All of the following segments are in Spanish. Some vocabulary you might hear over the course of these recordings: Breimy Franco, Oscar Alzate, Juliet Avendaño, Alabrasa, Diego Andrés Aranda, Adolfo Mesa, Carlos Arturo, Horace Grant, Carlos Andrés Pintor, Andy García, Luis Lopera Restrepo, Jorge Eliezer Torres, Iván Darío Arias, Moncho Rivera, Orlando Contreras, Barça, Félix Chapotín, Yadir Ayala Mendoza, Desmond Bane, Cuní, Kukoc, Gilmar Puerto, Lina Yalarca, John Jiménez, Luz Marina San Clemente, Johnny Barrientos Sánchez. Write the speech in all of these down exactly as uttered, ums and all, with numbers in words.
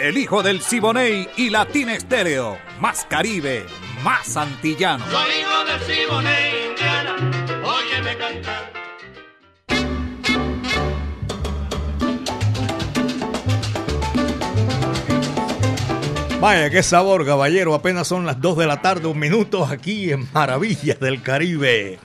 El hijo del Siboney y Latina Estéreo. Más Caribe, más antillano. Soy hijo del Siboney, Indiana. Óyeme cantar. Vaya, qué sabor, caballero. Apenas son las dos de la tarde, un minuto, aquí en Maravillas del Caribe.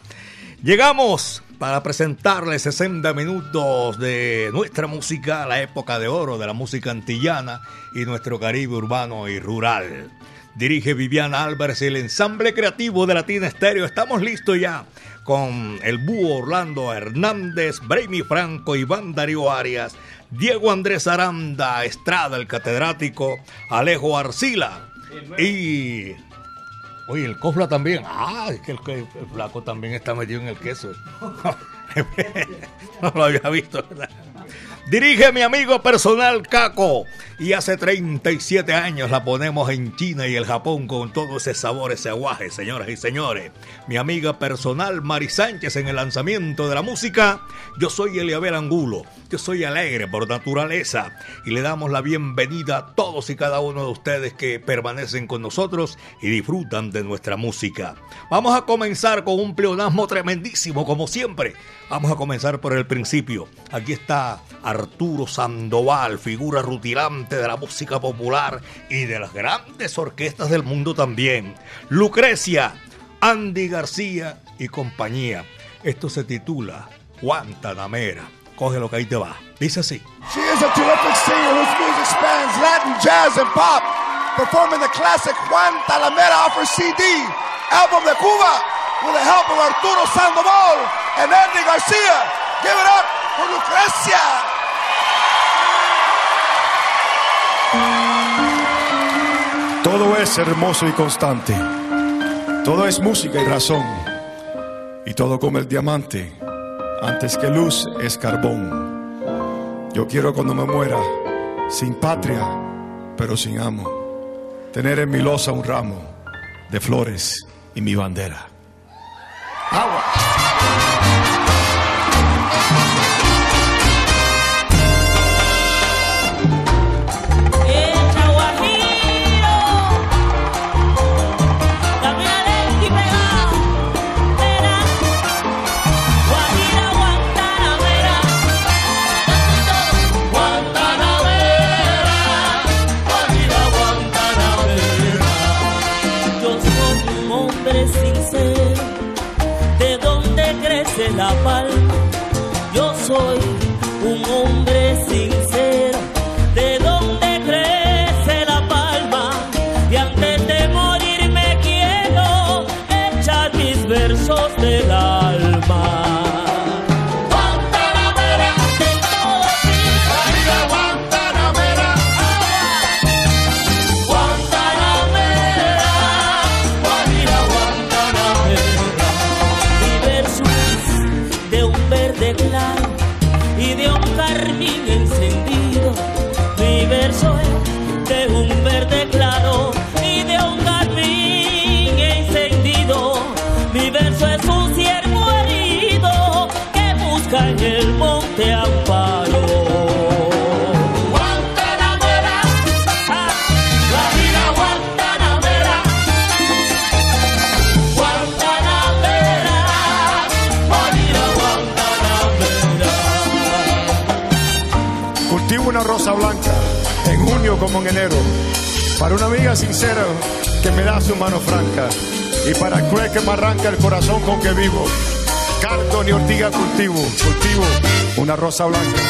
Llegamos para presentarles sesenta minutos de nuestra música, la época de oro de la música antillana y nuestro Caribe urbano y rural. Dirige Viviana Álvarez y el ensamble creativo de Latina Estéreo. Estamos listos ya con el Búho Orlando Hernández, Breimy Franco, Iván Darío Arias, Diego Andrés Aranda, Estrada, el catedrático, Alejo Arcila y... Oye, el cofla también. Ah, es que el, el, el flaco también está metido en el queso. No lo había visto, ¿verdad? Dirige mi amigo personal Caco. Y hace treinta y siete años la ponemos en China y el Japón con todo ese sabor, ese aguaje, señoras y señores. Mi amiga personal Mari Sánchez en el lanzamiento de la música. Yo soy Eliabel Angulo. Yo soy alegre por naturaleza. Y le damos la bienvenida a todos y cada uno de ustedes que permanecen con nosotros y disfrutan de nuestra música. Vamos a comenzar con un pleonasmo tremendísimo, como siempre. Vamos a comenzar por el principio. Aquí está Arturo Sandoval, figura rutilante de la música popular y de las grandes orquestas del mundo también. Lucrecia, Andy García y compañía. Esto se titula Guantanamera. Coge lo que ahí te va. Dice así. She is a terrific singer whose music spans Latin, jazz and pop. Performing the classic Guantanamera off her C D, Album de Cuba, with the help of Arturo Sandoval and Andy García. Give it up for Lucrecia. Todo es hermoso y constante. Todo es música y razón. Y todo como el diamante. Antes que luz es carbón. Yo quiero cuando me muera, sin patria, pero sin amo, tener en mi loza un ramo de flores y mi bandera. Agua. La palma, yo soy un hombre sincero, de donde crece la palma, y antes de morirme quiero echar mis versos del alma. Blanca, en junio como en enero, para una amiga sincera que me da su mano franca, y para Craig que me arranca el corazón con que vivo, cartón y ortiga cultivo, cultivo una rosa blanca.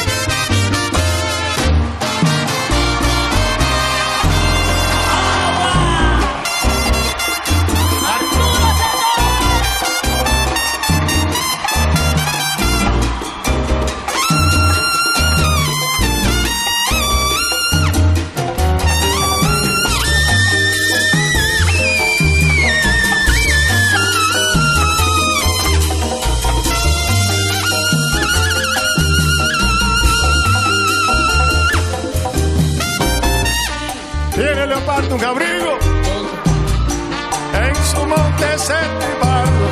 parte un abrigo en su monte sentibardo.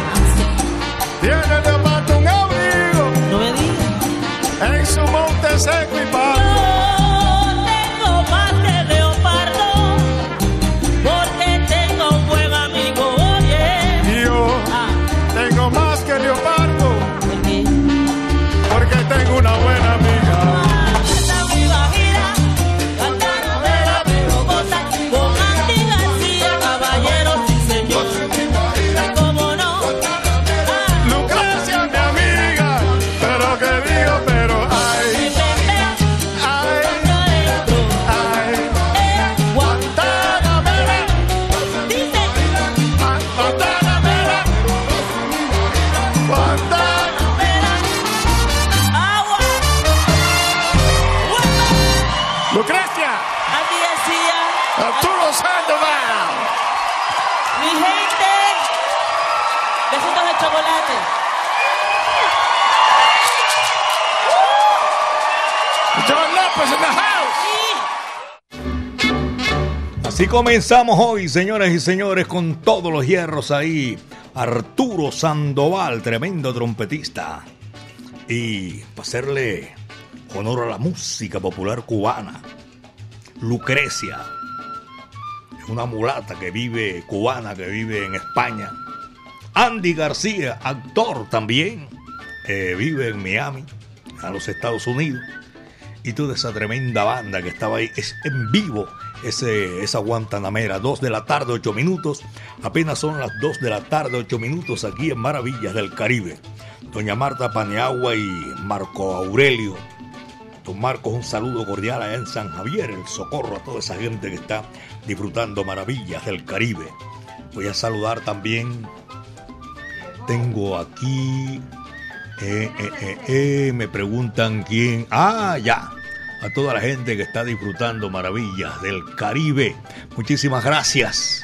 Tiene de parte un abrigo, no me digas, en su monte seco y pardo. Así comenzamos hoy, señoras y señores, con todos los hierros ahí. Arturo Sandoval, tremendo trompetista. Y para hacerle honor a la música popular cubana, Lucrecia, es una mulata que vive, cubana, que vive en España. Andy García, actor también, eh, vive en Miami, a los Estados Unidos. Y toda esa tremenda banda que estaba ahí, es en vivo ese, esa guantanamera, dos de la tarde, ocho minutos, apenas son las dos de la tarde, ocho minutos aquí en Maravillas del Caribe. Doña Marta Paniagua y Marco Aurelio, don Marcos, un saludo cordial allá en San Javier, el Socorro, a toda esa gente que está disfrutando Maravillas del Caribe. Voy a saludar también, tengo aquí... Eh, eh, eh, eh, me preguntan quién. Ah, ya. A toda la gente que está disfrutando Maravillas del Caribe, muchísimas gracias.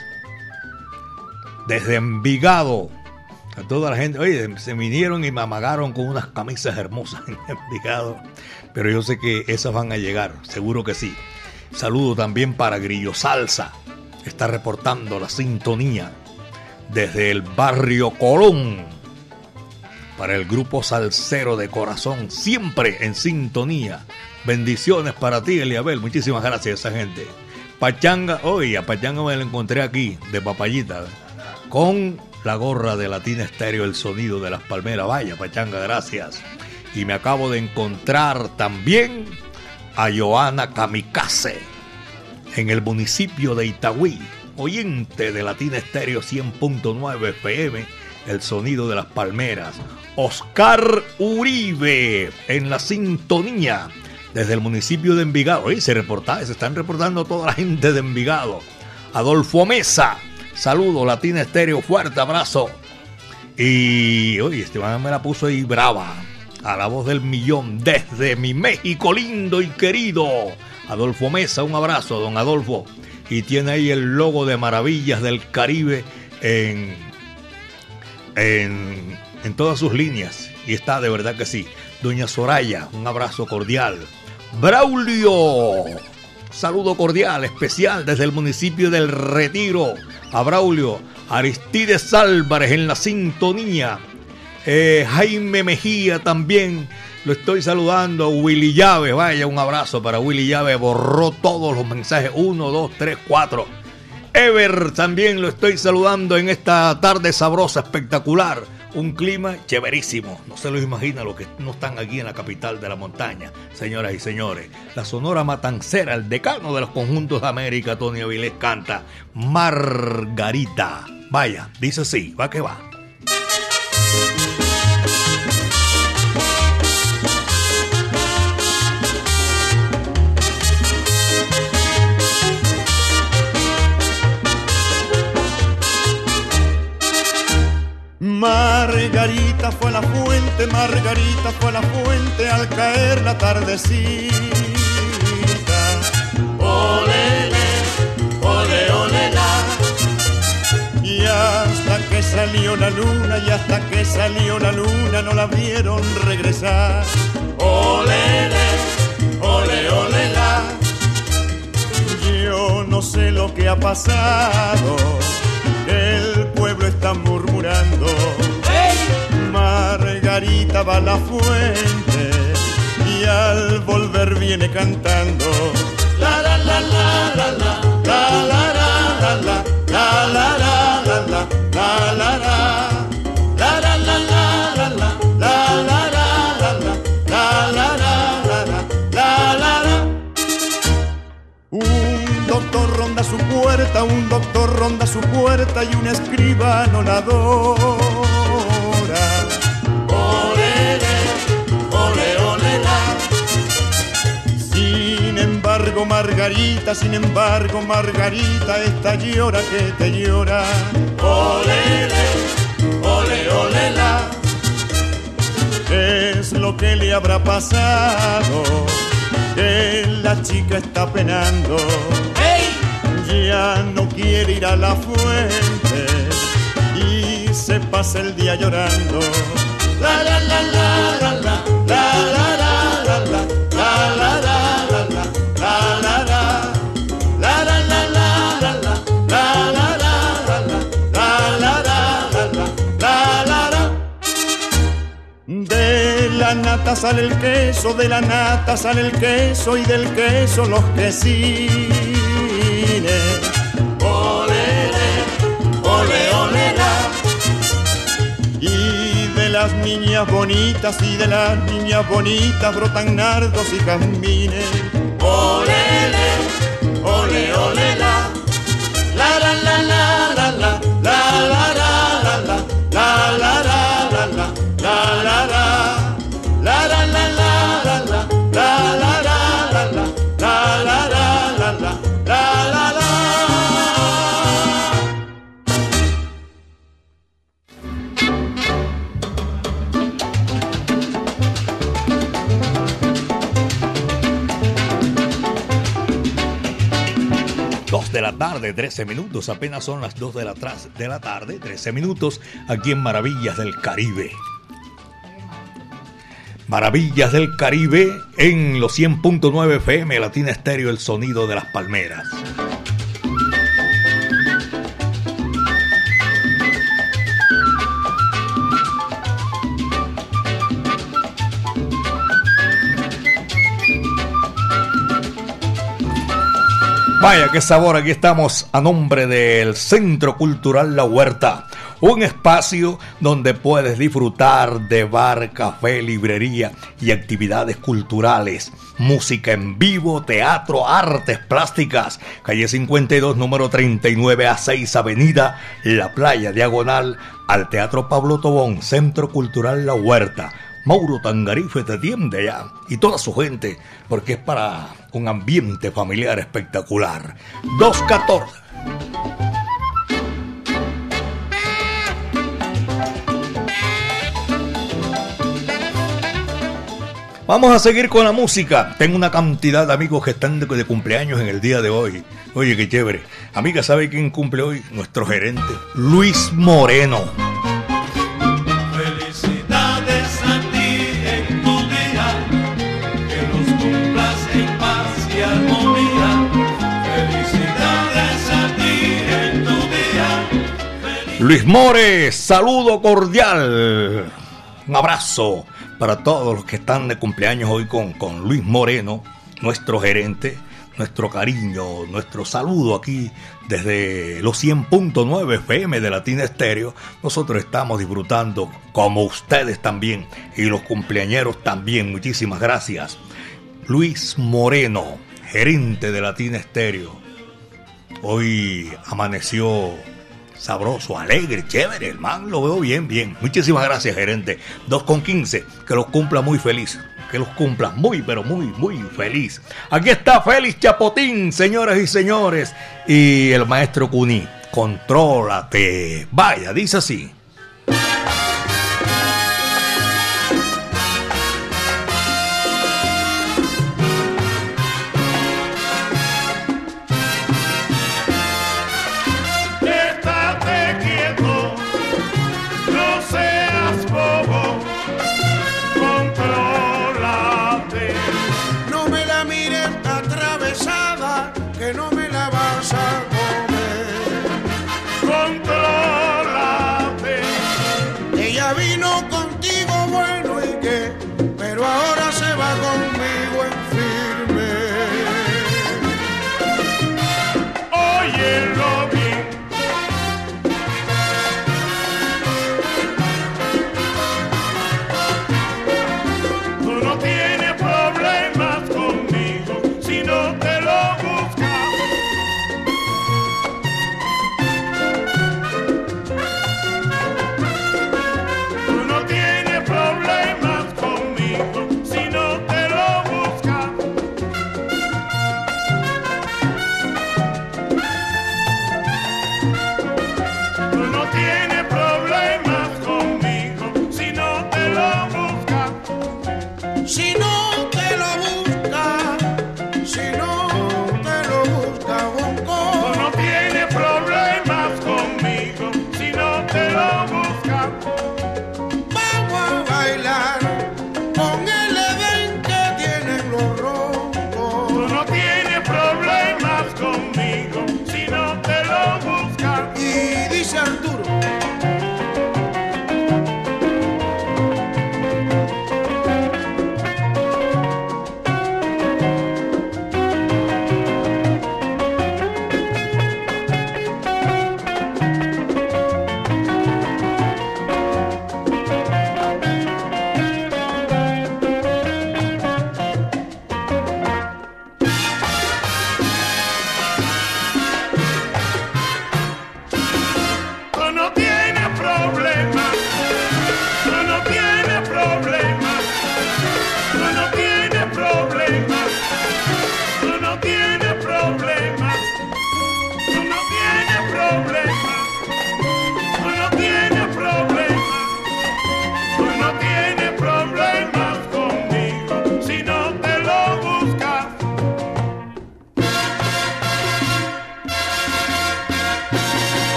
Desde Envigado, a toda la gente. Oye, se vinieron y me amagaron con unas camisas hermosas en Envigado, pero yo sé que esas van a llegar, seguro que sí. Saludo también para Grillo Salsa, está reportando la sintonía desde el barrio Colón. Para el grupo salsero de corazón, siempre en sintonía. Bendiciones para ti, Eliabel. Muchísimas gracias a esa gente. Pachanga, hoy a Pachanga me la encontré aquí, de papayita, con la gorra de Latina Estéreo, el sonido de las palmeras. Vaya, Pachanga, gracias. Y me acabo de encontrar también a Joana Kamikaze, en el municipio de Itagüí, oyente de Latina Estéreo cien punto nueve F M, el sonido de las palmeras. Oscar Uribe en la sintonía desde el municipio de Envigado. Oye, se reporta, se están reportando toda la gente de Envigado. Adolfo Mesa, saludo, Latina Estéreo, fuerte abrazo. Y oye, este man me la puso ahí brava, a la voz del millón, desde mi México lindo y querido. Adolfo Mesa, un abrazo, don Adolfo. Y tiene ahí el logo de Maravillas del Caribe en... En, en todas sus líneas, y está de verdad que sí. Doña Soraya, un abrazo cordial. Braulio, saludo cordial, especial desde el municipio del Retiro. A Braulio. Aristides Álvarez en la sintonía. eh, Jaime Mejía también lo estoy saludando. Willy Llave, vaya, un abrazo para Willy Llave, borró todos los mensajes, uno, dos, tres, cuatro. Ever también lo estoy saludando en esta tarde sabrosa, espectacular. Un clima chéverísimo. No se los imagina los que no están aquí en la capital de la montaña, señoras y señores. La Sonora Matancera, el decano de los conjuntos de América, Tony Avilés, canta Margarita. Vaya, dice sí, va que va. Margarita fue la fuente, Margarita fue la fuente al caer la tardecita. Olele, ole, ole la. Y hasta que salió la luna, y hasta que salió la luna no la vieron regresar. Olele, ole, ole la. Yo no no sé lo que ha pasado. El pueblo está murmurando. Margarita va a la fuente y al volver viene cantando. La la la la la la la la la la la la la la la la la. Su puerta, un doctor ronda su puerta y un escribano la adora. Olele, ole, ole, la. Sin embargo, Margarita, sin embargo, Margarita, esta llora que te llora. Olele, ole, ole, la. ¿Qué es lo que le habrá pasado? Que la chica está penando. Ya no quiere ir a la fuente y se pasa el día llorando. La la la la la la la la la la la la la. De la nata sale el queso, de la nata sale el queso y del queso los quesitos. Las niñas bonitas y de las niñas bonitas brotan nardos y jazmines. Olele, ole, ole, la. La, la, la, la, la, la, la, la, la, la, la, la, la, la, la, la, la. De la tarde, trece minutos, apenas son las dos de la, tras, de la tarde, trece minutos, aquí en Maravillas del Caribe. Maravillas del Caribe en los cien punto nueve F M, Latina Estéreo, el sonido de las palmeras. Vaya, qué sabor, aquí estamos a nombre del Centro Cultural La Huerta, un espacio donde puedes disfrutar de bar, café, librería y actividades culturales, música en vivo, teatro, artes plásticas, calle cincuenta y dos, número treinta y nueve A seis, avenida La Playa, diagonal al Teatro Pablo Tobón, Centro Cultural La Huerta. Mauro Tangarife te tiende allá y toda su gente, porque es para un ambiente familiar espectacular. dos catorce. Vamos a seguir con la música. Tengo una cantidad de amigos que están de, de cumpleaños en el día de hoy. Oye, qué chévere. Amiga, ¿sabe quién cumple hoy? Nuestro gerente, Luis Moreno. Luis More, saludo cordial, un abrazo para todos los que están de cumpleaños hoy con, con Luis Moreno, nuestro gerente, nuestro cariño, nuestro saludo aquí desde los cien punto nueve F M de Latina Estéreo. Nosotros estamos disfrutando como ustedes también y los cumpleañeros también, muchísimas gracias. Luis Moreno, gerente de Latina Estéreo, hoy amaneció sabroso, alegre, chévere, el man lo veo bien, bien. Muchísimas gracias, gerente. dos con quince, que los cumpla muy feliz. Que los cumpla muy, pero muy, muy feliz. Aquí está Félix Chapotín, señoras y señores. Y el maestro Cuní, contrólate. Vaya, dice así.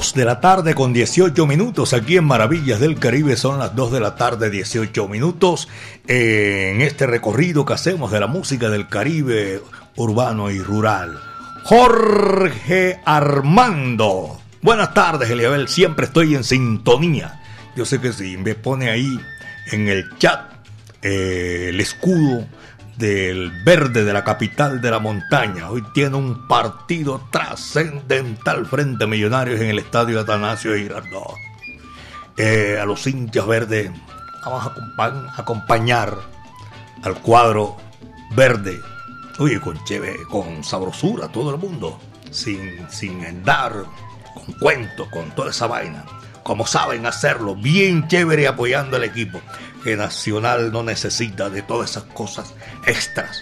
dos de la tarde con dieciocho minutos. Aquí en Maravillas del Caribe son las dos de la tarde, dieciocho minutos. En este recorrido que hacemos de la música del Caribe urbano y rural. Jorge Armando. Buenas tardes, Eliabel. Siempre estoy en sintonía. Yo sé que si me pone ahí en el chat eh, el escudo del verde de la capital de la montaña. Hoy tiene un partido trascendental frente a Millonarios en el estadio Atanasio Girardot. Eh, a los hinchas verdes vamos a acompañar al cuadro verde. Oye, con chévere, con sabrosura todo el mundo. Sin, sin andar, con cuentos, con toda esa vaina. Como saben hacerlo, bien chévere apoyando al equipo. Que Nacional no necesita de todas esas cosas extras.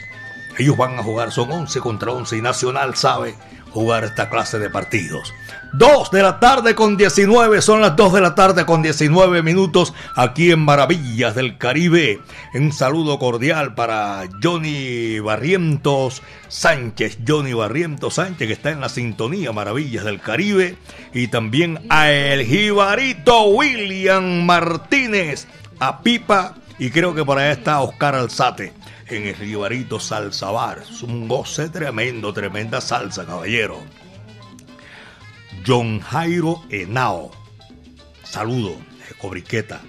Ellos van a jugar, son once contra once y Nacional sabe jugar esta clase de partidos. dos de la tarde con diecinueve, son las dos de la tarde con diecinueve minutos aquí en Maravillas del Caribe. Un saludo cordial para Johnny Barrientos Sánchez, Johnny Barrientos Sánchez que está en la sintonía Maravillas del Caribe, y también a El Jibarito William Martínez, a Pipa, y creo que por ahí está Oscar Alzate en el Jibarito Salsa Bar. Es un goce tremendo, tremenda salsa, caballero. John Jairo Henao, saludo, Cobriqueta,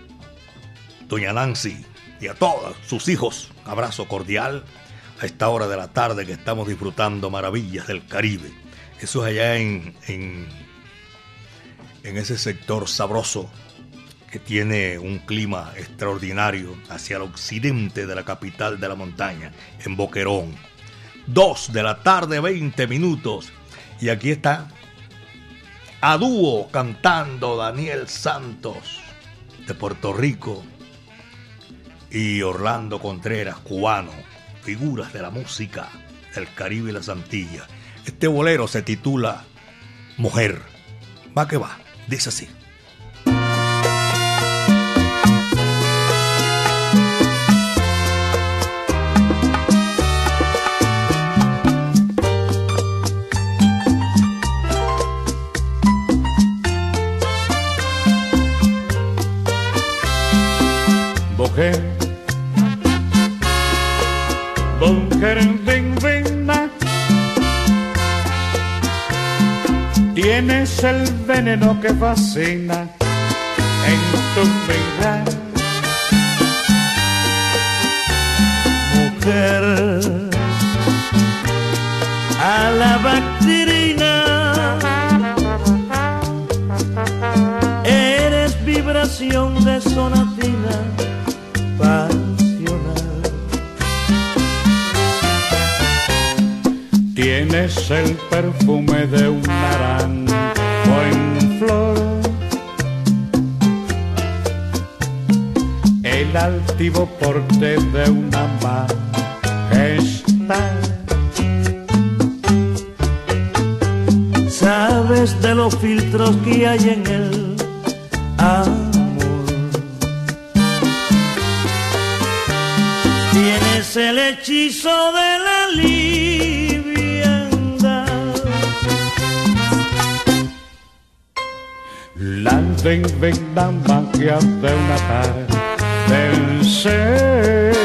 doña Nancy y a todos sus hijos, abrazo cordial a esta hora de la tarde que estamos disfrutando Maravillas del Caribe. Eso es allá en en, en ese sector sabroso que tiene un clima extraordinario hacia el occidente de la capital de la montaña, en Boquerón. dos de la tarde, veinte minutos. Y aquí está a dúo cantando Daniel Santos de Puerto Rico y Orlando Contreras, cubano, figuras de la música del Caribe y las Antillas. Este bolero se titula Mujer. Va que va, dice así. Mujer, mujer divina, tienes el veneno que fascina en tu mirar. Mujer, a la bacterina, eres vibración de sonatina. Pasional. Tienes el perfume de un naranjo en flor, el altivo porte de una majestad. Sabes de los filtros que hay en él. Ah, el hechizo de la liviandad. La divina magia de una tarde del ser,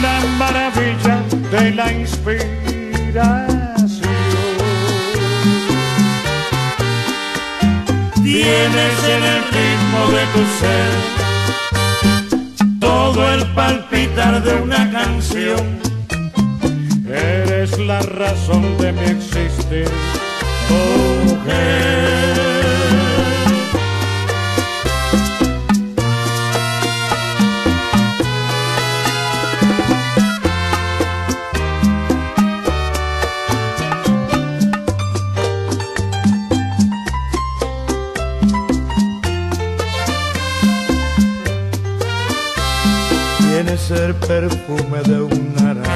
la maravilla de la inspiración. Tienes en el ritmo de tu ser todo el palpitar de una canción. Eres la razón de mi existir, el perfume de un naranjo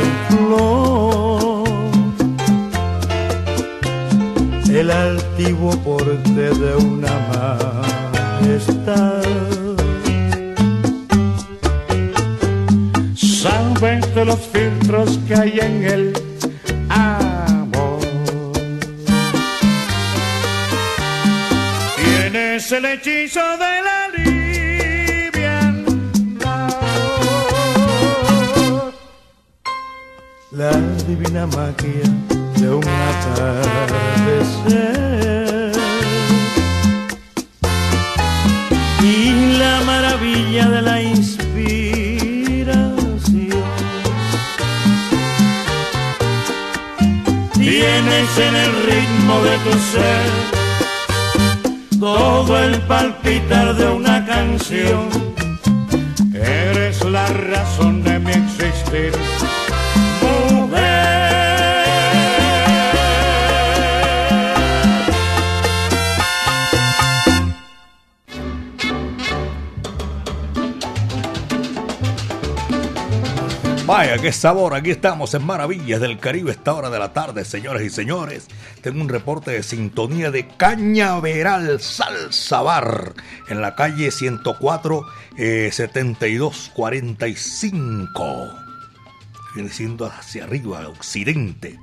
en flor, el altivo porte de una majestad. Sabes de los filtros que hay en él. Ah, es el hechizo de la liviandad, la divina magia de un atardecer y la maravilla de la inspiración. Tienes en el ritmo de tu ser todo el palpitar de una canción. Eres la razón de mi existir, mujer. Vaya, qué sabor, aquí estamos en Maravillas del Caribe, esta hora de la tarde, señoras y señores. Tengo un reporte de sintonía de Cañaveral Salsa Bar en la calle ciento cuatro, eh, setenta y dos cuarenta y cinco. Viene siendo hacia arriba, occidente.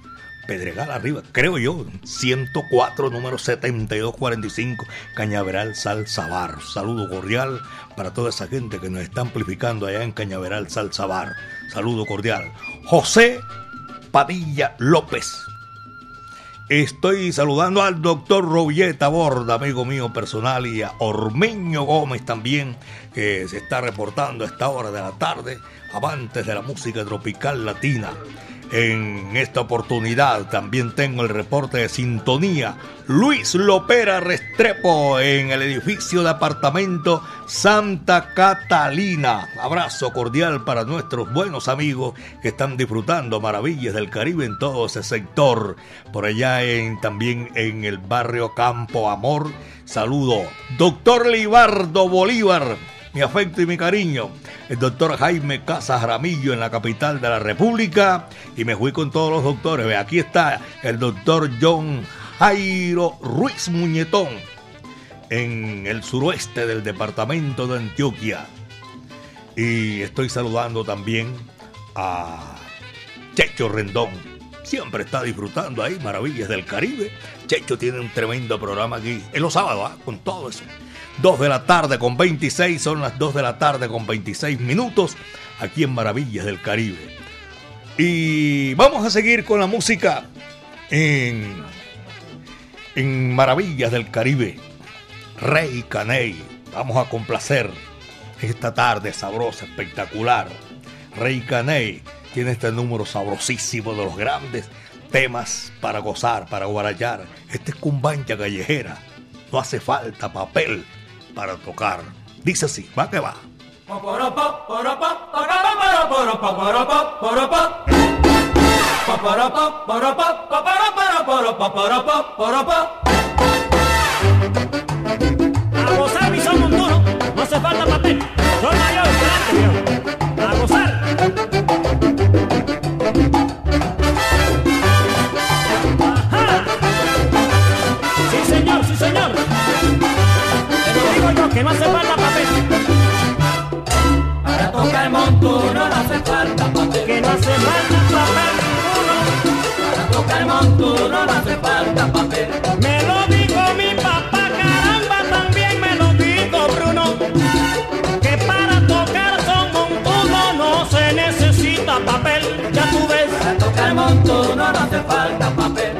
Pedregal arriba, creo yo. ciento cuatro, número setenta y dos cuarenta y cinco, Cañaveral Salsa Bar. Saludo cordial para toda esa gente que nos está amplificando allá en Cañaveral Salsa Bar. Saludo cordial. José Padilla López. Estoy saludando al doctor Robieta Borda, amigo mío personal, y a Ormeño Gómez también, que se está reportando a esta hora de la tarde, amantes de la música tropical latina. En esta oportunidad también tengo el reporte de sintonía. Luis Lopera Restrepo en el edificio de apartamento Santa Catalina. Abrazo cordial para nuestros buenos amigos que están disfrutando Maravillas del Caribe en todo ese sector. Por allá en, también en el barrio Campo Amor. Saludo. Doctor Libardo Bolívar, mi afecto y mi cariño. El doctor Jaime Casas Ramillo en la capital de la República. Y me fui con todos los doctores. Aquí está el doctor John Jairo Ruiz Muñetón en el suroeste del departamento de Antioquia. Y estoy saludando también a Checho Rendón. Siempre está disfrutando ahí Maravillas del Caribe. Checho tiene un tremendo programa aquí en los sábados, ¿eh? Con todo eso. dos de la tarde con veintiséis, son las dos de la tarde con veintiséis minutos aquí en Maravillas del Caribe. Y vamos a seguir con la música en, en Maravillas del Caribe. Rey Caney, vamos a complacer esta tarde sabrosa, espectacular. Rey Caney tiene este número sabrosísimo de los grandes temas para gozar, para guarallar. Este es cumbancha callejera, no hace falta papel para tocar. Dice así, va que va. A gozar, mi son monturo, no hace falta papel. Soy mayor, grande, a gozar. Señor, te lo digo yo que no hace falta papel. Para tocar monturo no hace falta papel. Que no hace falta papel ninguno. Para tocar monturo no hace falta papel. Me lo dijo mi papá, caramba, también me lo dijo Bruno. Que para tocar son montuno no se necesita papel, ya tú ves. Para tocar monturo no hace falta papel.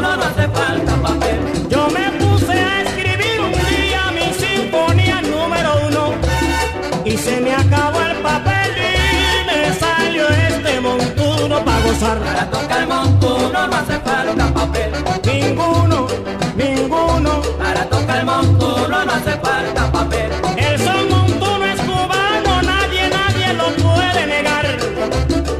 No hace falta papel. Yo me puse a escribir un día mi sinfonía número uno y se me acabó el papel y me salió este montuno para gozar. Para tocar montuno no hace falta papel. Ninguno, ninguno. Para tocar montuno no hace falta papel. El son montuno es cubano, nadie, nadie lo puede negar.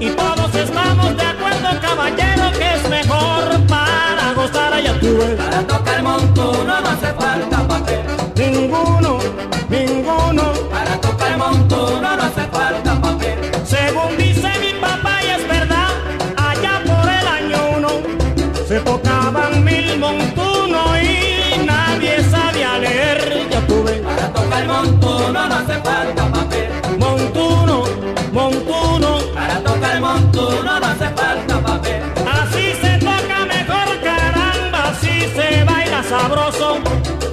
Y todos estamos de acuerdo, caballero, que es mejor para gozar allá tú ves. Para tocar montuno no hace falta papel. Ninguno, ninguno. Para tocar montuno no hace falta papel. Según dice mi papá y es verdad, allá por el año uno se tocaban mil montunos y nadie sabía leer, ya tú ves. Para tocar montuno no hace falta papel. Montuno, montuno. Para tocar montuno no hace falta papel. Así se toca mejor, caramba, así sabroso,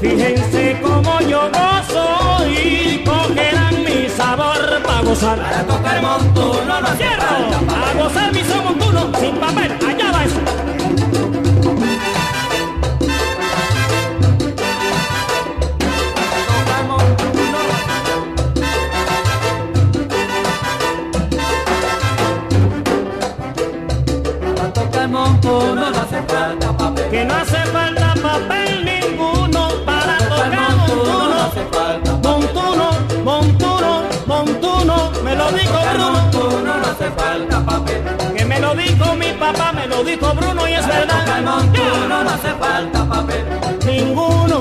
fíjense como yo gozo y cogerán mi sabor para gozar. Para tocar montuno no cierro, para gozar mi son montuno sin papel, allá va eso. Montuno no hace falta papel, que no hace falta papel ninguno para tocar montuno, no hace falta montuno, montuno, montuno, me lo dijo Bruno, no hace falta papel, que me lo dijo mi papá, me lo dijo Bruno y es verdad, montuno no hace falta papel, ninguno.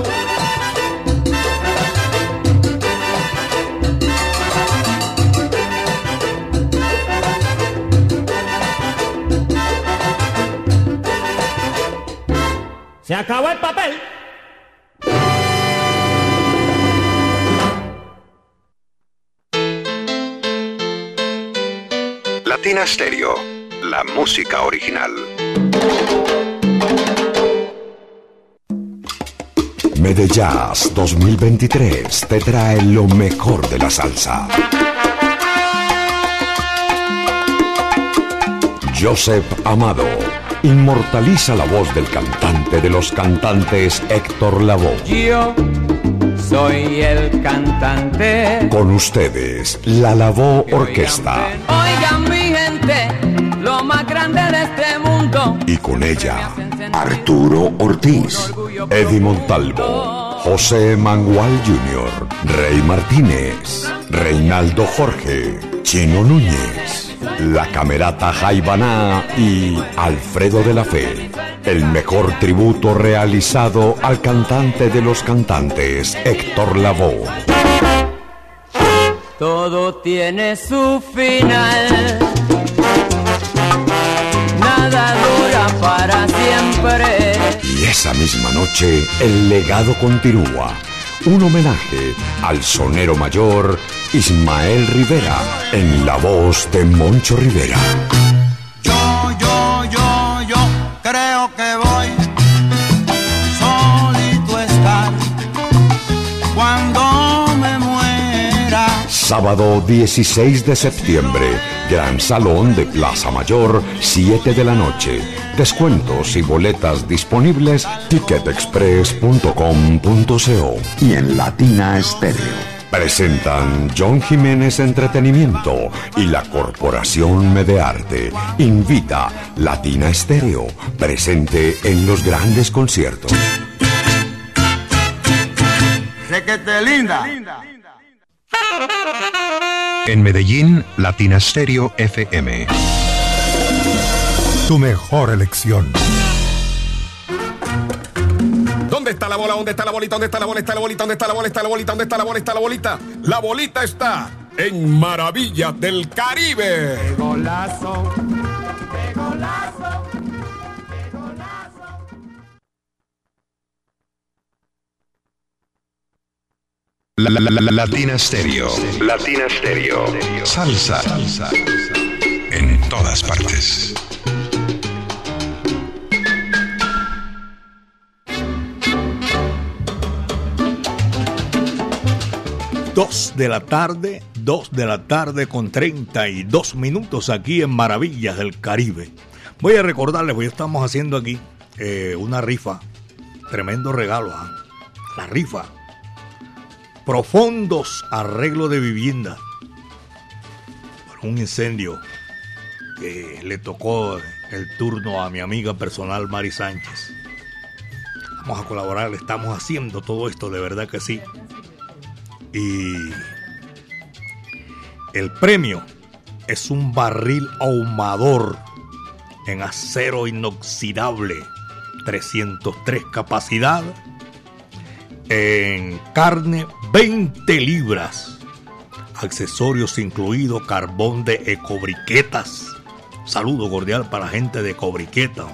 ¡Se acabó el papel! Latina Stereo, la música original. Medellas dos mil veintitrés te trae lo mejor de la salsa. Joseph Amado inmortaliza la voz del cantante de los cantantes Héctor Lavoe. Yo soy el cantante. Con ustedes, la Lavoe Orquesta. Oigan mi gente, lo más grande de este mundo. Y con ella, Arturo Ortiz, Eddie Montalvo, José Mangual junior, Rey Martínez, Reinaldo Jorge, Chino Núñez, La Camerata Jaibaná y Alfredo de la Fe. El mejor tributo realizado al cantante de los cantantes, Héctor Lavoe. Todo tiene su final, nada dura para siempre. Y esa misma noche, el legado continúa. Un homenaje al sonero mayor Ismael Rivera, en la voz de Moncho Rivera. Yo, yo, yo, yo creo que voy solito estar cuando me muera. Sábado dieciséis de septiembre, Gran Salón de Plaza Mayor, siete de la noche. Descuentos y boletas disponibles, ticket express punto com punto co. Y en Latina Estéreo presentan John Jiménez Entretenimiento y la Corporación Medearte. Invita Latina Estéreo, presente en los grandes conciertos. Requete linda. En Medellín, Latina Estéreo F M. Tu mejor elección. ¿Dónde está la bola? ¿Dónde está la bolita? ¿Dónde está la bola? ¿Está la bolita? ¿Dónde está la bola? ¿Está la bolita? ¿Dónde está la bola? ¿Está la bolita? La bolita está en Maravillas del Caribe. ¡Qué golazo! ¡Qué golazo! ¡Qué golazo! La, la, la, la, Latina Stereo. Latina Stereo. Salsa. Salsa. En todas partes. dos de la tarde, dos de la tarde con treinta y dos minutos aquí en Maravillas del Caribe. Voy a recordarles, hoy estamos haciendo aquí eh, una rifa, tremendo regalo, ¿eh? La rifa. Profundos arreglos de vivienda por un incendio que le tocó el turno a mi amiga personal Mari Sánchez. Vamos a colaborar, estamos haciendo todo esto, de verdad que sí. Y el premio es un barril ahumador en acero inoxidable, trescientos tres capacidad, en carne veinte libras, accesorios incluidos, carbón de Ecobriquetas. Saludo cordial para la gente de Ecobriqueta.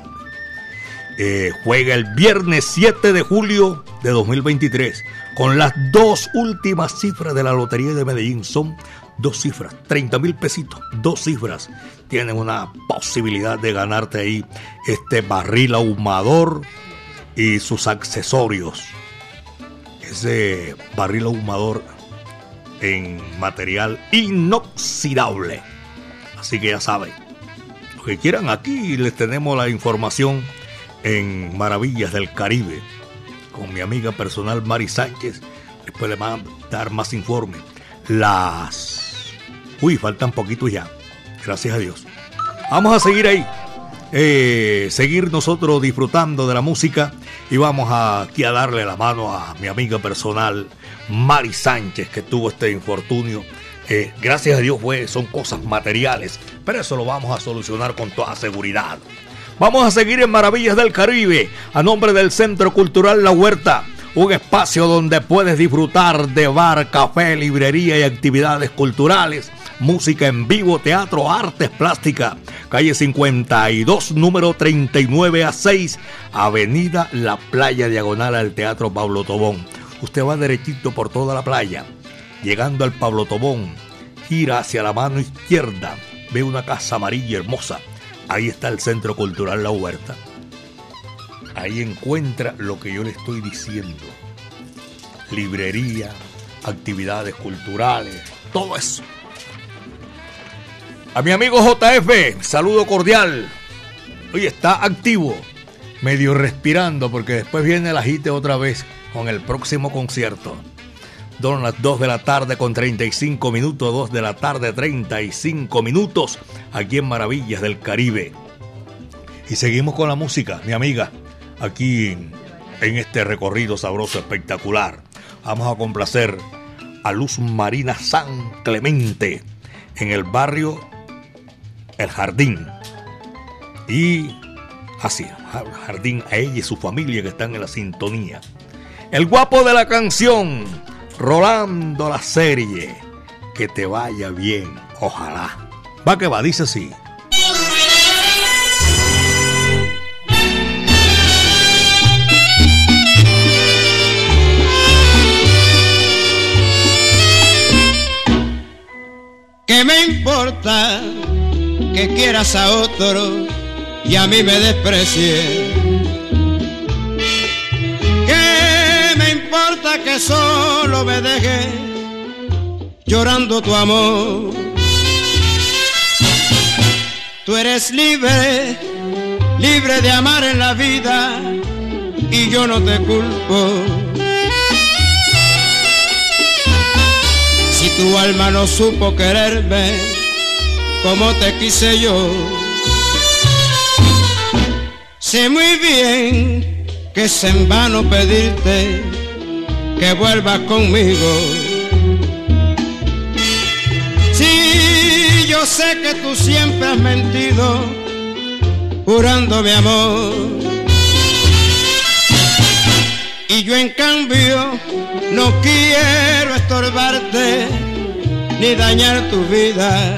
Eh, juega el viernes siete de julio de dos mil veintitrés. Con las dos últimas cifras de la Lotería de Medellín, son dos cifras, treinta mil pesitos, dos cifras. Tienes una posibilidad de ganarte ahí este barril ahumador y sus accesorios. Ese barril ahumador en material inoxidable. Así que ya saben, los que quieran, aquí les tenemos la información en Maravillas del Caribe con mi amiga personal Mari Sánchez. Después les van a dar más informes. Las... Uy, faltan poquitos ya. Gracias a Dios. Vamos a seguir ahí. Eh, seguir nosotros disfrutando de la música, y vamos aquí a darle la mano a mi amiga personal Mari Sánchez, que tuvo este infortunio. Eh, gracias a Dios, pues, son cosas materiales, pero eso lo vamos a solucionar con toda seguridad. Vamos a seguir en Maravillas del Caribe a nombre del Centro Cultural La Huerta, un espacio donde puedes disfrutar de bar, café, librería y actividades culturales, música en vivo, teatro, artes plásticas. Calle cincuenta y dos, número treinta y nueve a seis, Avenida La Playa, diagonal al Teatro Pablo Tobón. Usted va derechito por toda la playa, llegando al Pablo Tobón, gira hacia la mano izquierda, ve una casa amarilla hermosa. Ahí está el Centro Cultural La Huerta. Ahí encuentra lo que yo le estoy diciendo: librería, actividades culturales, todo eso. A mi amigo J F, saludo cordial. Hoy está activo, medio respirando, porque después viene el ajite otra vez con el próximo concierto. Son las dos de la tarde con treinta y cinco minutos, dos de la tarde treinta y cinco minutos, aquí en Maravillas del Caribe. Y seguimos con la música, mi amiga, aquí en, en este recorrido sabroso, espectacular. Vamos a complacer a Luz Marina San Clemente en el barrio El Jardín, y así, Jardín, a ella y su familia que están en la sintonía. El guapo de la canción, Rolando la serie. Que te vaya bien, ojalá. Va que va, dice así. ¿Qué me importa que quieras a otro y a mí me desprecies? ¿Qué me importa que solo me dejes llorando tu amor? Tú eres libre, libre de amar en la vida, y yo no te culpo. Si tu alma no supo quererme como te quise yo, sé muy bien que es en vano pedirte que vuelvas conmigo. Sí, yo sé que tú siempre has mentido jurando mi amor, y yo en cambio no quiero estorbarte ni dañar tu vida.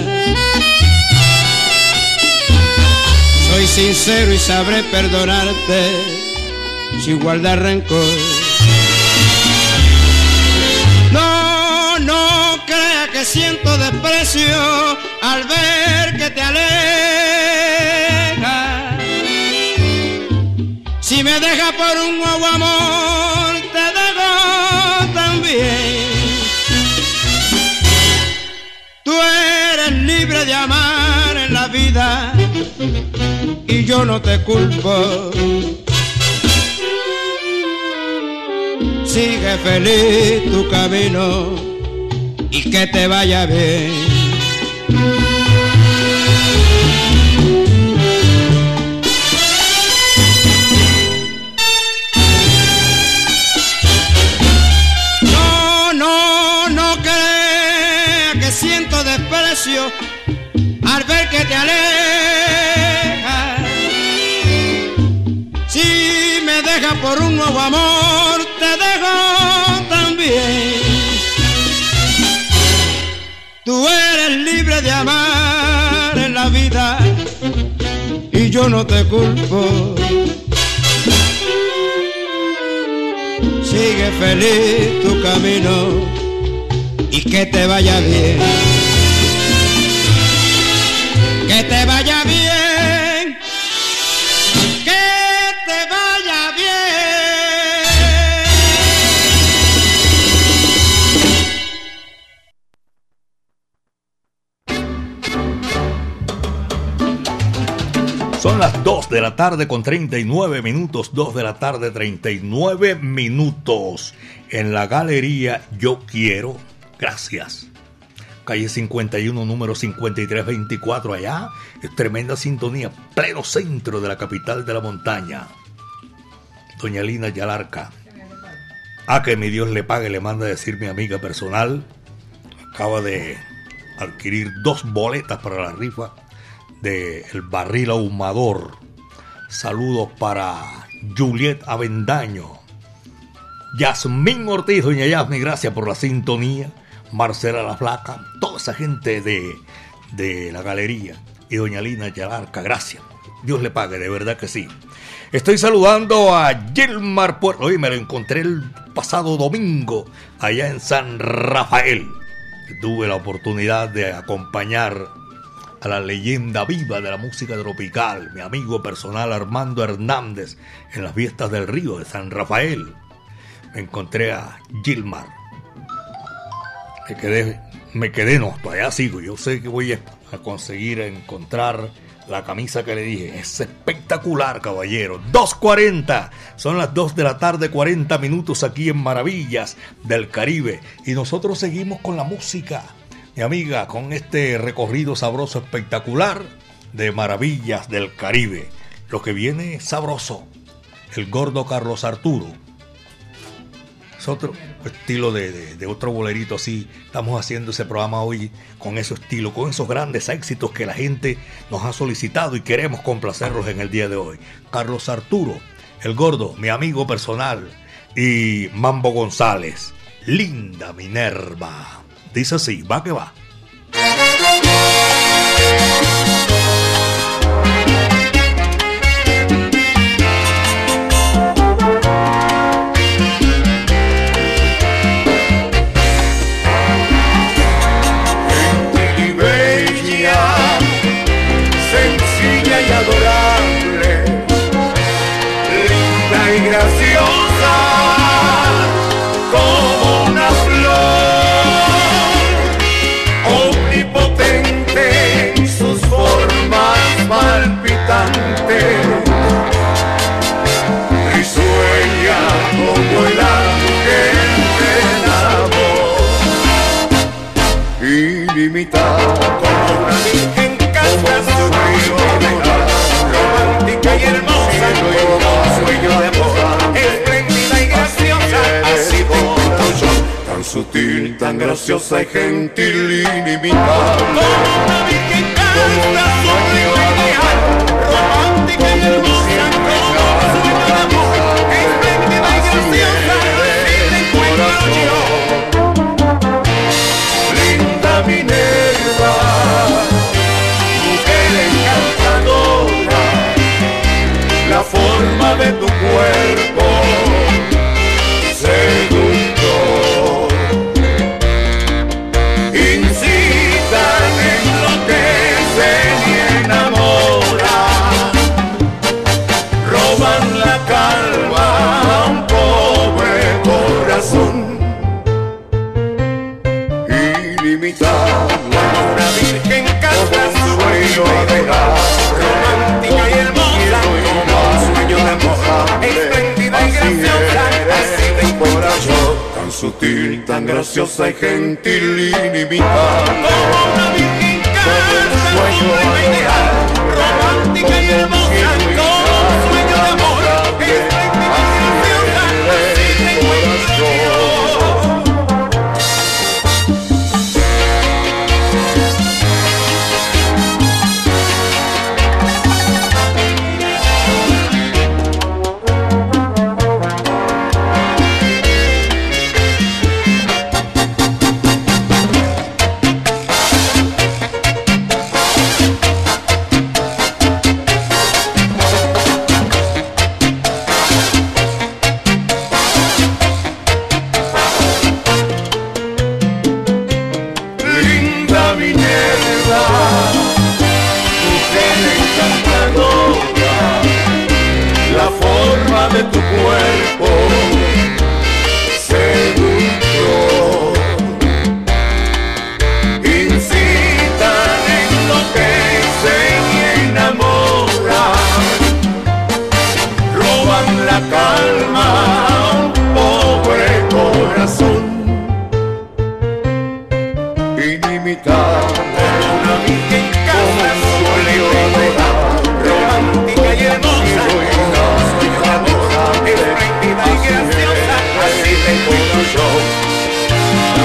Soy sincero y sabré perdonarte sin guardar rencor. No, no creas que siento desprecio al ver que te alejas. Si me dejas por un nuevo amor, te dejo también. Tú eres libre de amar en la vida, y yo no te culpo. Sigue feliz tu camino y que te vaya bien. No, no, no creas que siento desprecio al ver que te alejas. Por un nuevo amor te dejo también. Tú eres libre de amar en la vida, y yo no te culpo. Sigue feliz tu camino y que te vaya bien. Que te vaya bien. Yeah. de la tarde con treinta y nueve minutos. dos de la tarde, treinta y nueve minutos. En la galería Yo Quiero. Gracias. Calle cincuenta y uno, número cincuenta y tres veinticuatro. Allá es tremenda sintonía. Pleno centro de la capital de la montaña. Doña Lina Yalarca. A que mi Dios le pague, le manda a decir mi amiga personal. Acaba de adquirir dos boletas para la rifa del barril ahumador. Saludos para Juliet Avendaño. Yasmín Ortiz, doña Yasmín, gracias por la sintonía. Marcela La Flaca, toda esa gente de, de la galería. Y doña Lina Yalarca, gracias. Dios le pague, de verdad que sí. Estoy saludando a Gilmar Puerto. Hoy me lo encontré el pasado domingo allá en San Rafael. Tuve la oportunidad de acompañar a la leyenda viva de la música tropical, mi amigo personal Armando Hernández, en las fiestas del río de San Rafael. Me encontré a Gilmar. Me quedé, me quedé, no, todavía sigo. Yo sé que voy a conseguir encontrar la camisa que le dije. Es espectacular, caballero. dos cuarenta. Son las dos de la tarde, cuarenta minutos aquí en Maravillas del Caribe. Y nosotros seguimos con la música, mi amiga, con este recorrido sabroso espectacular de Maravillas del Caribe. Lo que viene es sabroso. El gordo Carlos Arturo. Es otro estilo de, de, de otro bolerito así. Estamos haciendo ese programa hoy con ese estilo, con esos grandes éxitos que la gente nos ha solicitado y queremos complacerlos en el día de hoy. Carlos Arturo, el gordo, mi amigo personal, y Mambo González, Linda Minerva. Dice así, va que va. Sutil, tan graciosa y gentil, inimitable. Como una virgen canta sobre un ideal, romántica y hermosa, como un sueño de amor, espléndida y graciosa, y te encuentro yo. Linda Minerva, mujer encantadora, la forma de tu cuerpo seductor. Sutil, tan graciosa y gentil, inimitable. Como una virgen canta, sublime ideal, romántica y hermosa, como un sueño de amor, espléndida y graciosa, así te encuentro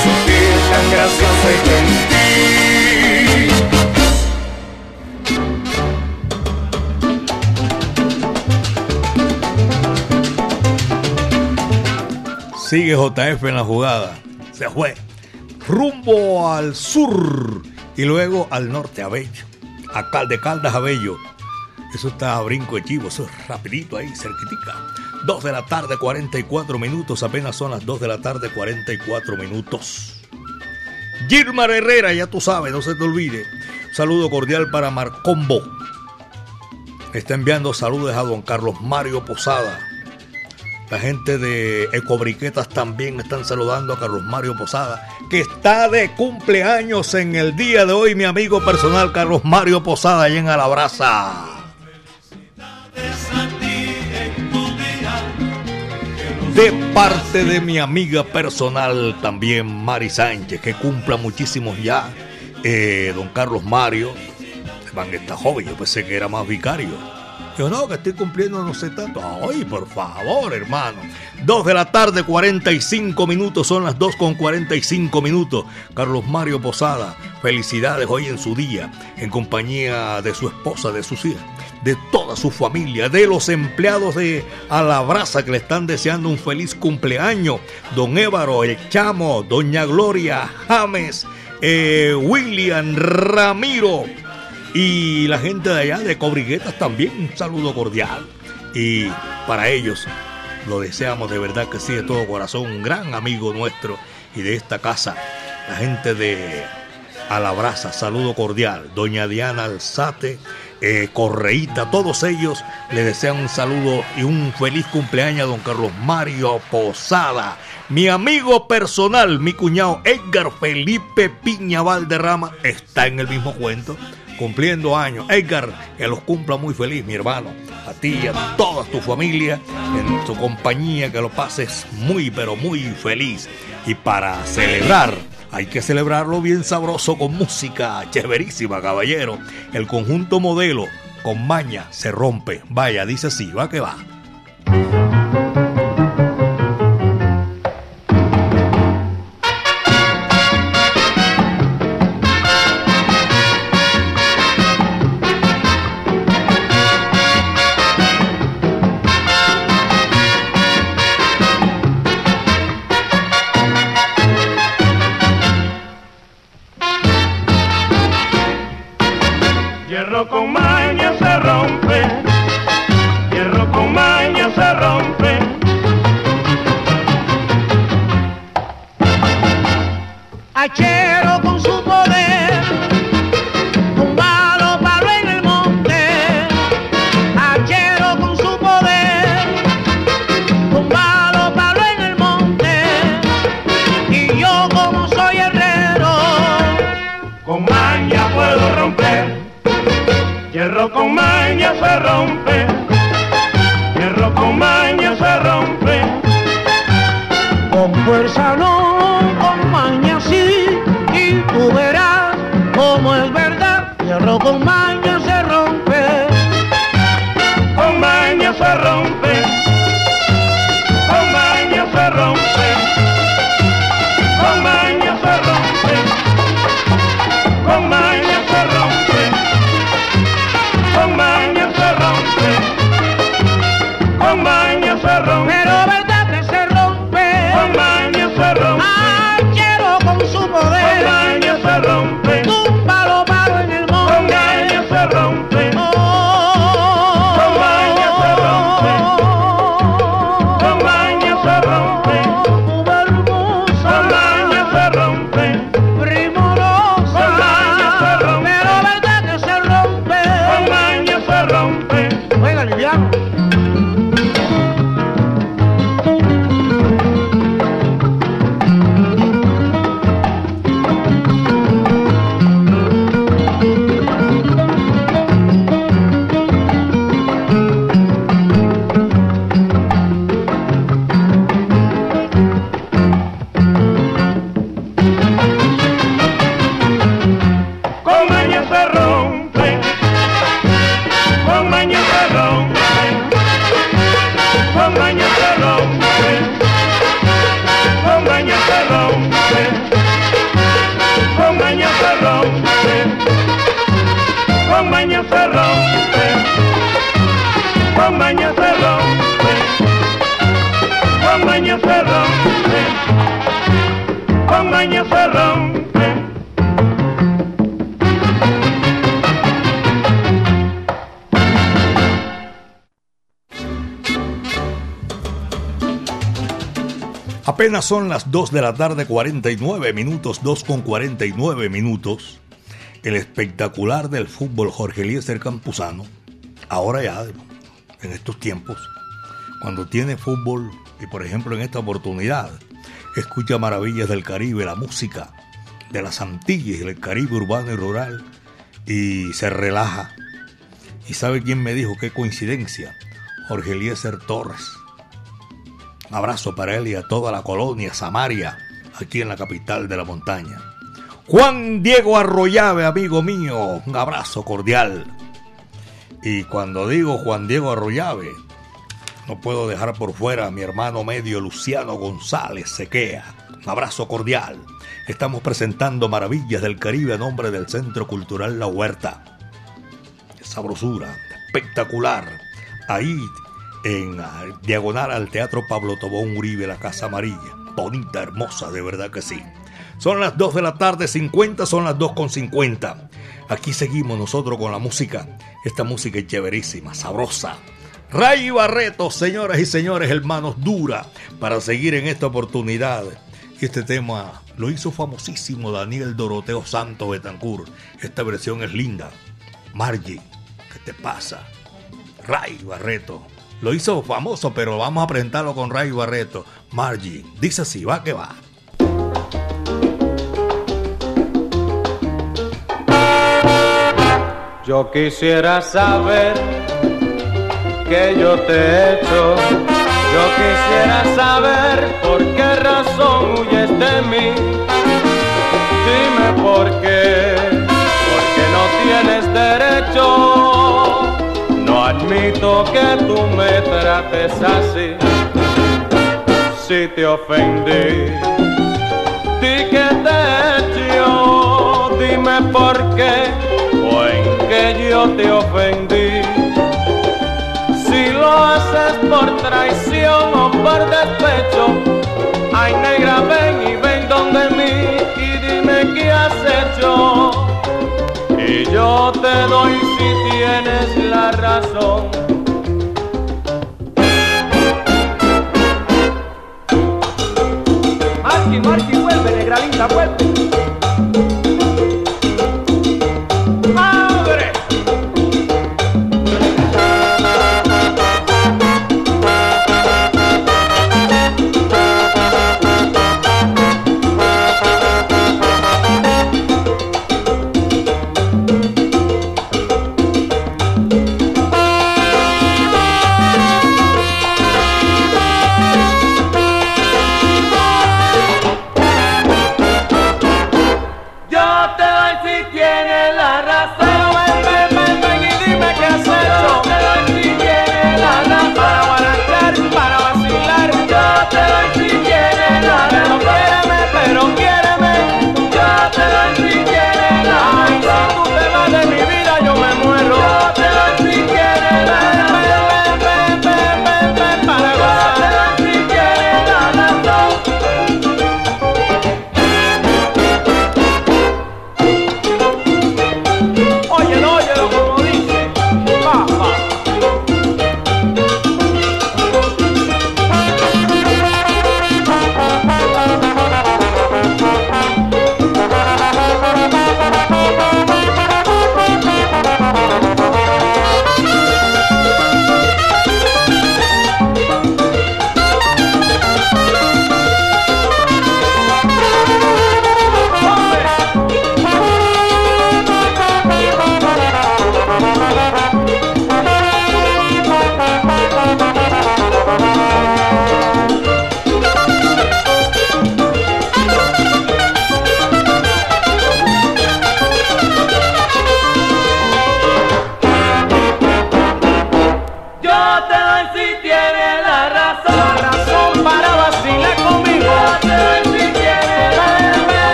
sutil, tan gracioso y gentil. Sigue J F en la jugada. Se fue rumbo al sur y luego al norte a Bello, a Cal de Caldas a Bello. Eso está a brinco de chivo, eso es rapidito ahí, cerquitica. dos de la tarde, cuarenta y cuatro minutos. Apenas son las dos de la tarde, cuarenta y cuatro minutos. Gilmar Herrera, ya tú sabes, no se te olvide. Un saludo cordial para Marcombo. Está enviando saludos a don Carlos Mario Posada. La gente de Ecobriquetas también están saludando a Carlos Mario Posada, que está de cumpleaños en el día de hoy, mi amigo personal Carlos Mario Posada, allá en Alabrasa. De parte de mi amiga personal también, Mari Sánchez, que cumpla muchísimos ya. Eh, don Carlos Mario, van está joven, yo pensé que era más vicario. Yo no, que estoy cumpliendo no sé tanto. Ay, por favor, hermano. dos de la tarde, cuarenta y cinco minutos, son las dos con cuarenta y cinco minutos. Carlos Mario Posada, felicidades hoy en su día, en compañía de su esposa, de sus hijas, de toda su familia, de los empleados de Alabrasa que le están deseando un feliz cumpleaños. Don Évaro, el Chamo, doña Gloria, James, eh, William, Ramiro y la gente de allá de Cobriguetas también, un saludo cordial. Y para ellos lo deseamos de verdad que sí, de todo corazón, un gran amigo nuestro y de esta casa, la gente de Alabrasa, saludo cordial. Doña Diana Alzate, Eh, Correíta, todos ellos le desean un saludo y un feliz cumpleaños a don Carlos Mario Posada. Mi amigo personal, mi cuñado Edgar Felipe Piña Valderrama está en el mismo cuento, cumpliendo años. Edgar, que los cumpla muy feliz, mi hermano, a ti y a toda tu familia, en tu compañía, que lo pases muy pero muy feliz. Y para celebrar, hay que celebrarlo bien sabroso con música chéverísima, caballero. El conjunto Modelo con Maña se rompe. Vaya, dice así, va que va. Con maña se rompe, con maña se rompe. maña se rompe, con maña se rompe, con maña se rompe, con maña se rompe. Apenas son las dos de la tarde, cuarenta y nueve minutos, dos con cuarenta y nueve minutos. El espectacular del fútbol Jorge Eliezer Campuzano, ahora ya, en estos tiempos, cuando tiene fútbol, y por ejemplo en esta oportunidad, escucha maravillas del Caribe, la música de las Antillas, el Caribe urbano y rural, y se relaja. ¿Y sabe quién me dijo? ¡Qué coincidencia! Jorge Eliezer Torres. Un abrazo para él y a toda la colonia Samaria, aquí en la capital de la montaña. Juan Diego Arroyave, amigo mío, un abrazo cordial. Y cuando digo Juan Diego Arroyave, no puedo dejar por fuera a mi hermano medio Luciano González Sequea. Un abrazo cordial. Estamos presentando Maravillas del Caribe a nombre del Centro Cultural La Huerta. Qué sabrosura, espectacular. Ahí en diagonal al Teatro Pablo Tobón Uribe, la Casa Amarilla. Bonita, hermosa, de verdad que sí. Son las dos de la tarde, cincuenta, son las dos con cincuenta. Aquí seguimos nosotros con la música. Esta música es chéverísima, sabrosa. Ray Barreto, señoras y señores, hermanos, dura para seguir en esta oportunidad. Y este tema lo hizo famosísimo Daniel Doroteo Santos Betancur. Esta versión es linda. Margie, ¿qué te pasa? Ray Barreto. Lo hizo famoso, pero vamos a presentarlo con Ray Barreto. Margie, dice así, va que va. Yo quisiera saber que yo te he hecho. Yo quisiera saber por qué razón huyes de mí. Dime por qué, porque no tienes derecho. No admito que tú me trates así. Si te ofendí, di que te he hecho. Dime por qué o en qué yo te ofendí. Si lo haces por traición o por despecho, ay negra, ven y ven donde mí y dime qué has hecho. Y yo te doy si tienes la razón. Marqui, Marqui, vuelve, negra linda, vuelve. ¡Madre!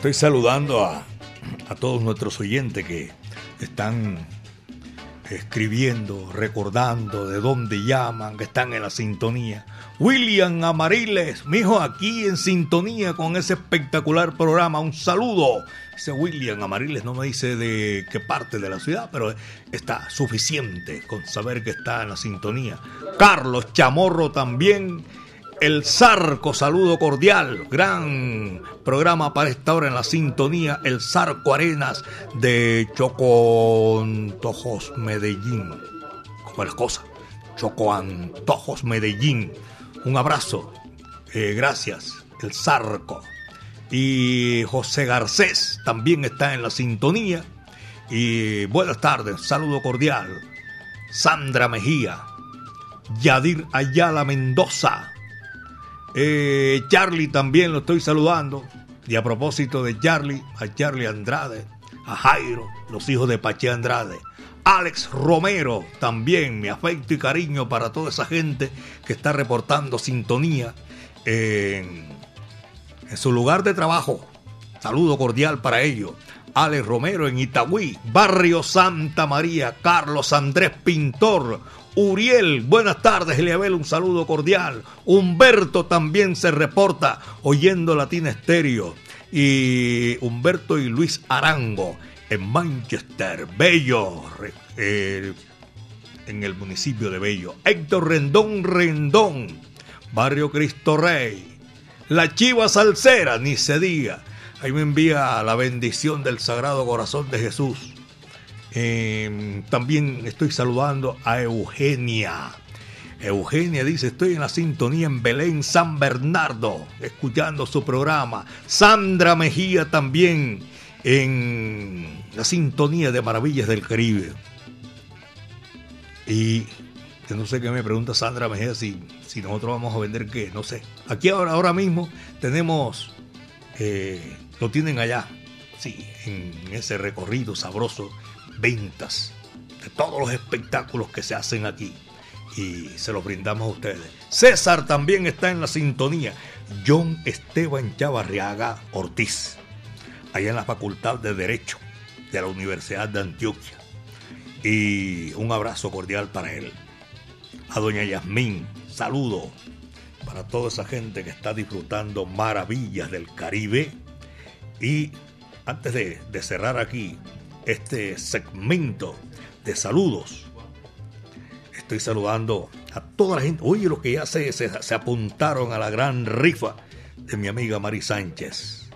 Estoy saludando a, a todos nuestros oyentes que están escribiendo, recordando de dónde llaman, que están en la sintonía. William Amariles, mijo, aquí en sintonía con ese espectacular programa. Un saludo. Ese William Amariles no me dice de qué parte de la ciudad, pero está suficiente con saber que está en la sintonía. Carlos Chamorro también. El Zarco, saludo cordial, gran programa para esta hora en la sintonía, El Zarco Arenas de Chocoantojos Medellín, como las cosas, Chocoantojos Medellín, un abrazo, eh, gracias, El Zarco. Y José Garcés también está en la sintonía, y buenas tardes, saludo cordial. Sandra Mejía, Yadir Ayala Mendoza, Eh, Charlie también lo estoy saludando. Y a propósito de Charlie, a Charlie Andrade, a Jairo, los hijos de Pache Andrade, Alex Romero también, mi afecto y cariño para toda esa gente que está reportando sintonía en, en su lugar de trabajo. Saludo cordial para ellos. Alex Romero en Itagüí, Barrio Santa María, Carlos Andrés Pintor, Uriel, buenas tardes, Eliabel, un saludo cordial. Humberto también se reporta oyendo Latina Estéreo. Y Humberto y Luis Arango en Manchester, Bello, eh, en el municipio de Bello. Héctor Rendón Rendón, Barrio Cristo Rey. La Chiva Salsera, ni se diga. Ahí me envía la bendición del Sagrado Corazón de Jesús. Eh, también estoy saludando a Eugenia. Eugenia dice, estoy en la sintonía en Belén, San Bernardo, escuchando su programa. Sandra Mejía también en la sintonía de Maravillas del Caribe. Y yo no sé qué me pregunta Sandra Mejía, si, si nosotros vamos a vender qué, no sé. Aquí ahora, ahora mismo tenemos, eh, lo tienen allá, sí, en ese recorrido sabroso, ventas de todos los espectáculos que se hacen aquí y se los brindamos a ustedes. César también está en la sintonía. John Esteban Chavarriaga Ortiz, allá en la Facultad de Derecho de la Universidad de Antioquia, y un abrazo cordial para él. A doña Yasmín, saludo para toda esa gente que está disfrutando Maravillas del Caribe. Y antes de, de cerrar aquí este segmento de saludos, estoy saludando a toda la gente. Oye, los que ya se, se, se apuntaron a la gran rifa de mi amiga Mari Sánchez.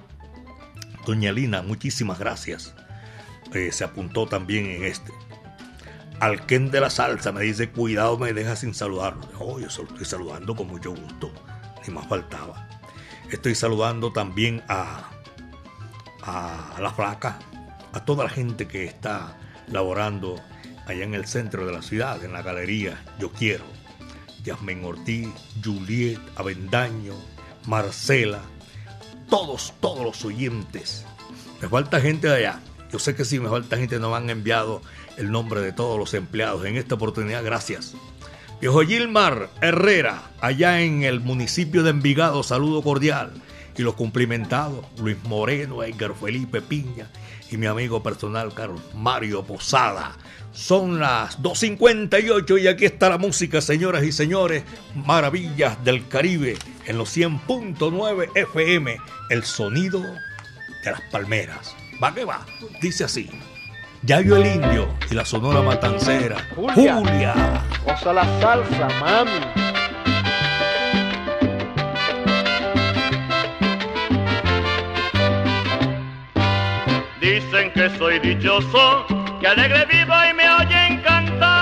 Doña Lina, muchísimas gracias. Eh, se apuntó también en este. Alquén de la Salsa me dice, cuidado, me deja sin saludarlo. Oh, yo se lo estoy saludando con mucho gusto. Ni más faltaba. Estoy saludando también a, a la Flaca, a toda la gente que está laborando allá en el centro de la ciudad, en la galería Yo Quiero. Yasmín Ortiz, Juliet Avendaño, Marcela, todos, todos los oyentes. Me falta gente de allá. Yo sé que sí, me falta gente, no me han enviado el nombre de todos los empleados. En esta oportunidad, gracias. Viejo Gilmar Herrera, allá en el municipio de Envigado, saludo cordial. Y los cumplimentados, Luis Moreno, Edgar Felipe Piña, y mi amigo personal Carlos Mario Posada. Son las dos cincuenta y ocho y aquí está la música, señoras y señores. Maravillas del Caribe en los cien punto nueve F M, el sonido de las palmeras. Va que va, dice así. Yayo el Indio y la Sonora Matancera. Julia, Julia. Osa la salsa, mami. Dicen que soy dichoso, que alegre vivo y me oyen cantar.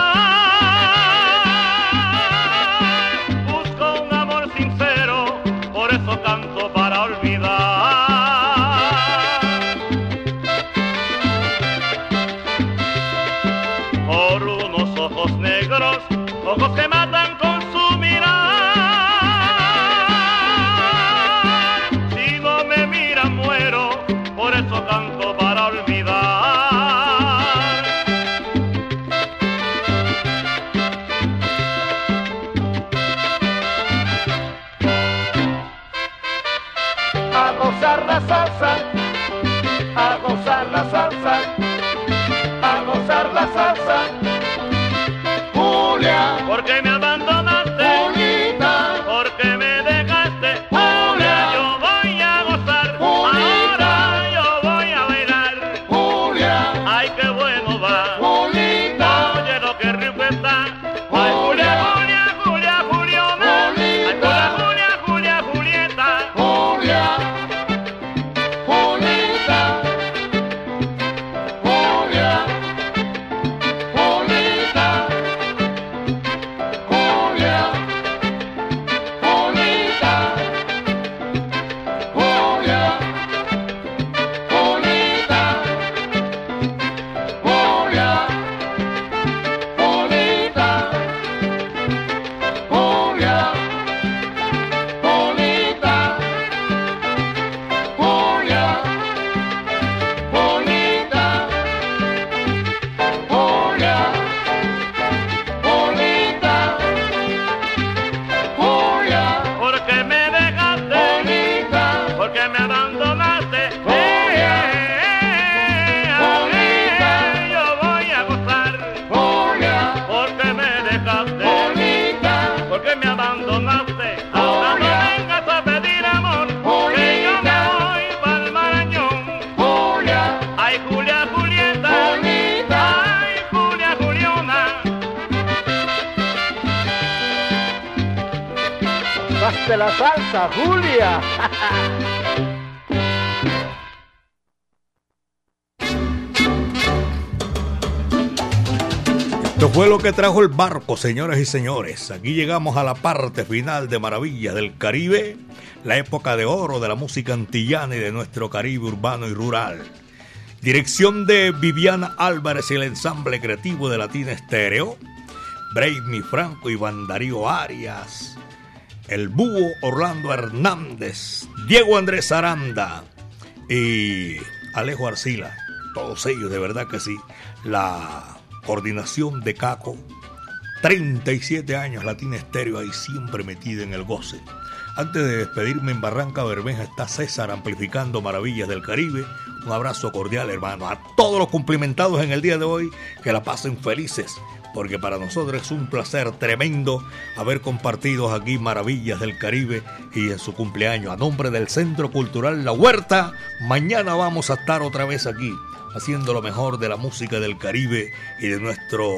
Busco un amor sincero, por eso canto para olvidar. Por unos ojos negros, ojos que matan con su mirar. Si no me miran muero, por eso canto para olvidar. guste la salsa, Julia. Esto fue lo que trajo el barco, señoras y señores. Aquí llegamos a la parte final de Maravillas del Caribe, la época de oro de la música antillana y de nuestro Caribe urbano y rural. Dirección de Viviana Álvarez y el ensamble creativo de Latina Estéreo, Breimy Franco y Iván Darío Arias, el Búho Orlando Hernández, Diego Andrés Aranda y Alejo Arcila. Todos ellos, de verdad que sí. La coordinación de Caco, treinta y siete años, Latina Estéreo, ahí siempre metida en el goce. Antes de despedirme, en Barranca Bermeja está César amplificando Maravillas del Caribe. Un abrazo cordial, hermano, a todos los cumplimentados en el día de hoy, que la pasen felices, porque para nosotros es un placer tremendo haber compartido aquí Maravillas del Caribe y en su cumpleaños. A nombre del Centro Cultural La Huerta, mañana vamos a estar otra vez aquí, haciendo lo mejor de la música del Caribe y de nuestro,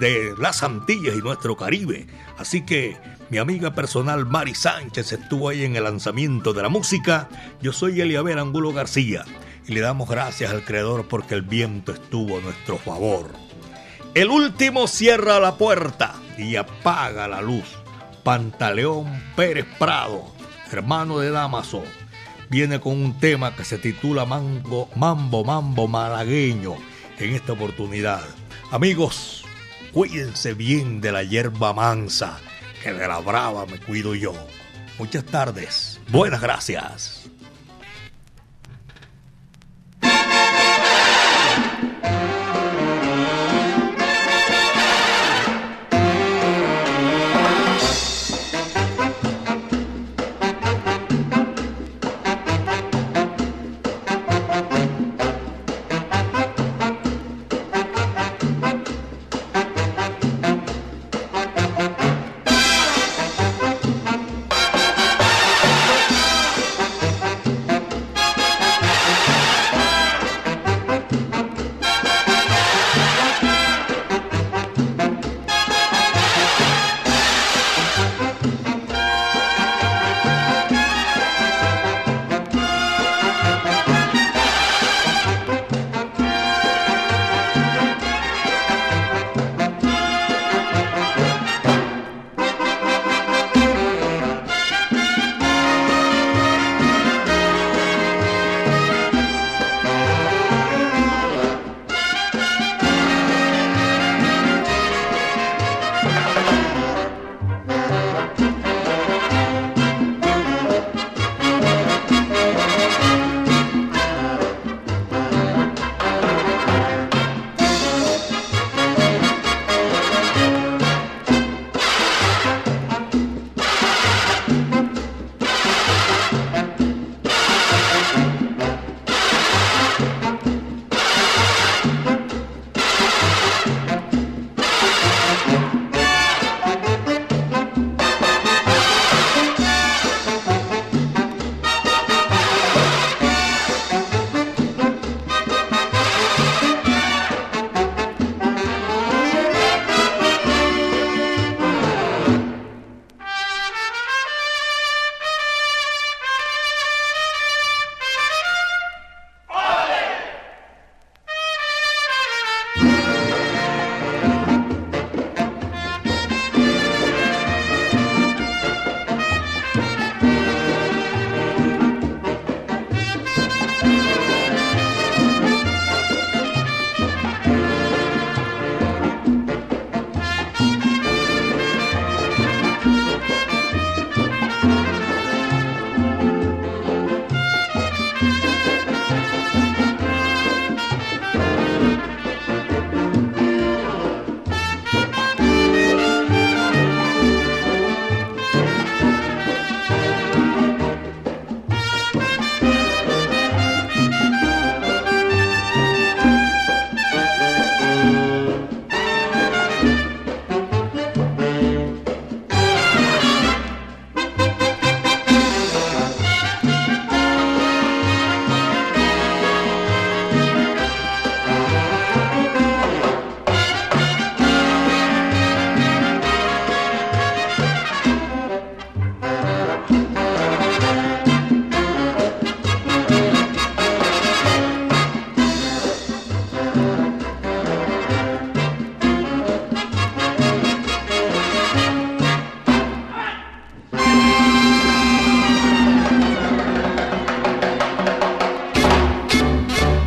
de las Antillas y nuestro Caribe. Así que mi amiga personal Mari Sánchez estuvo ahí en el lanzamiento de la música. Yo soy Eliabel Angulo García y le damos gracias al Creador porque el viento estuvo a nuestro favor. El último cierra la puerta y apaga la luz. Pantaleón Pérez Prado, hermano de Dámaso, viene con un tema que se titula Mambo, Mambo, Mambo Malagueño en esta oportunidad. Amigos, cuídense bien de la hierba mansa, que de la brava me cuido yo. Muchas tardes, buenas gracias.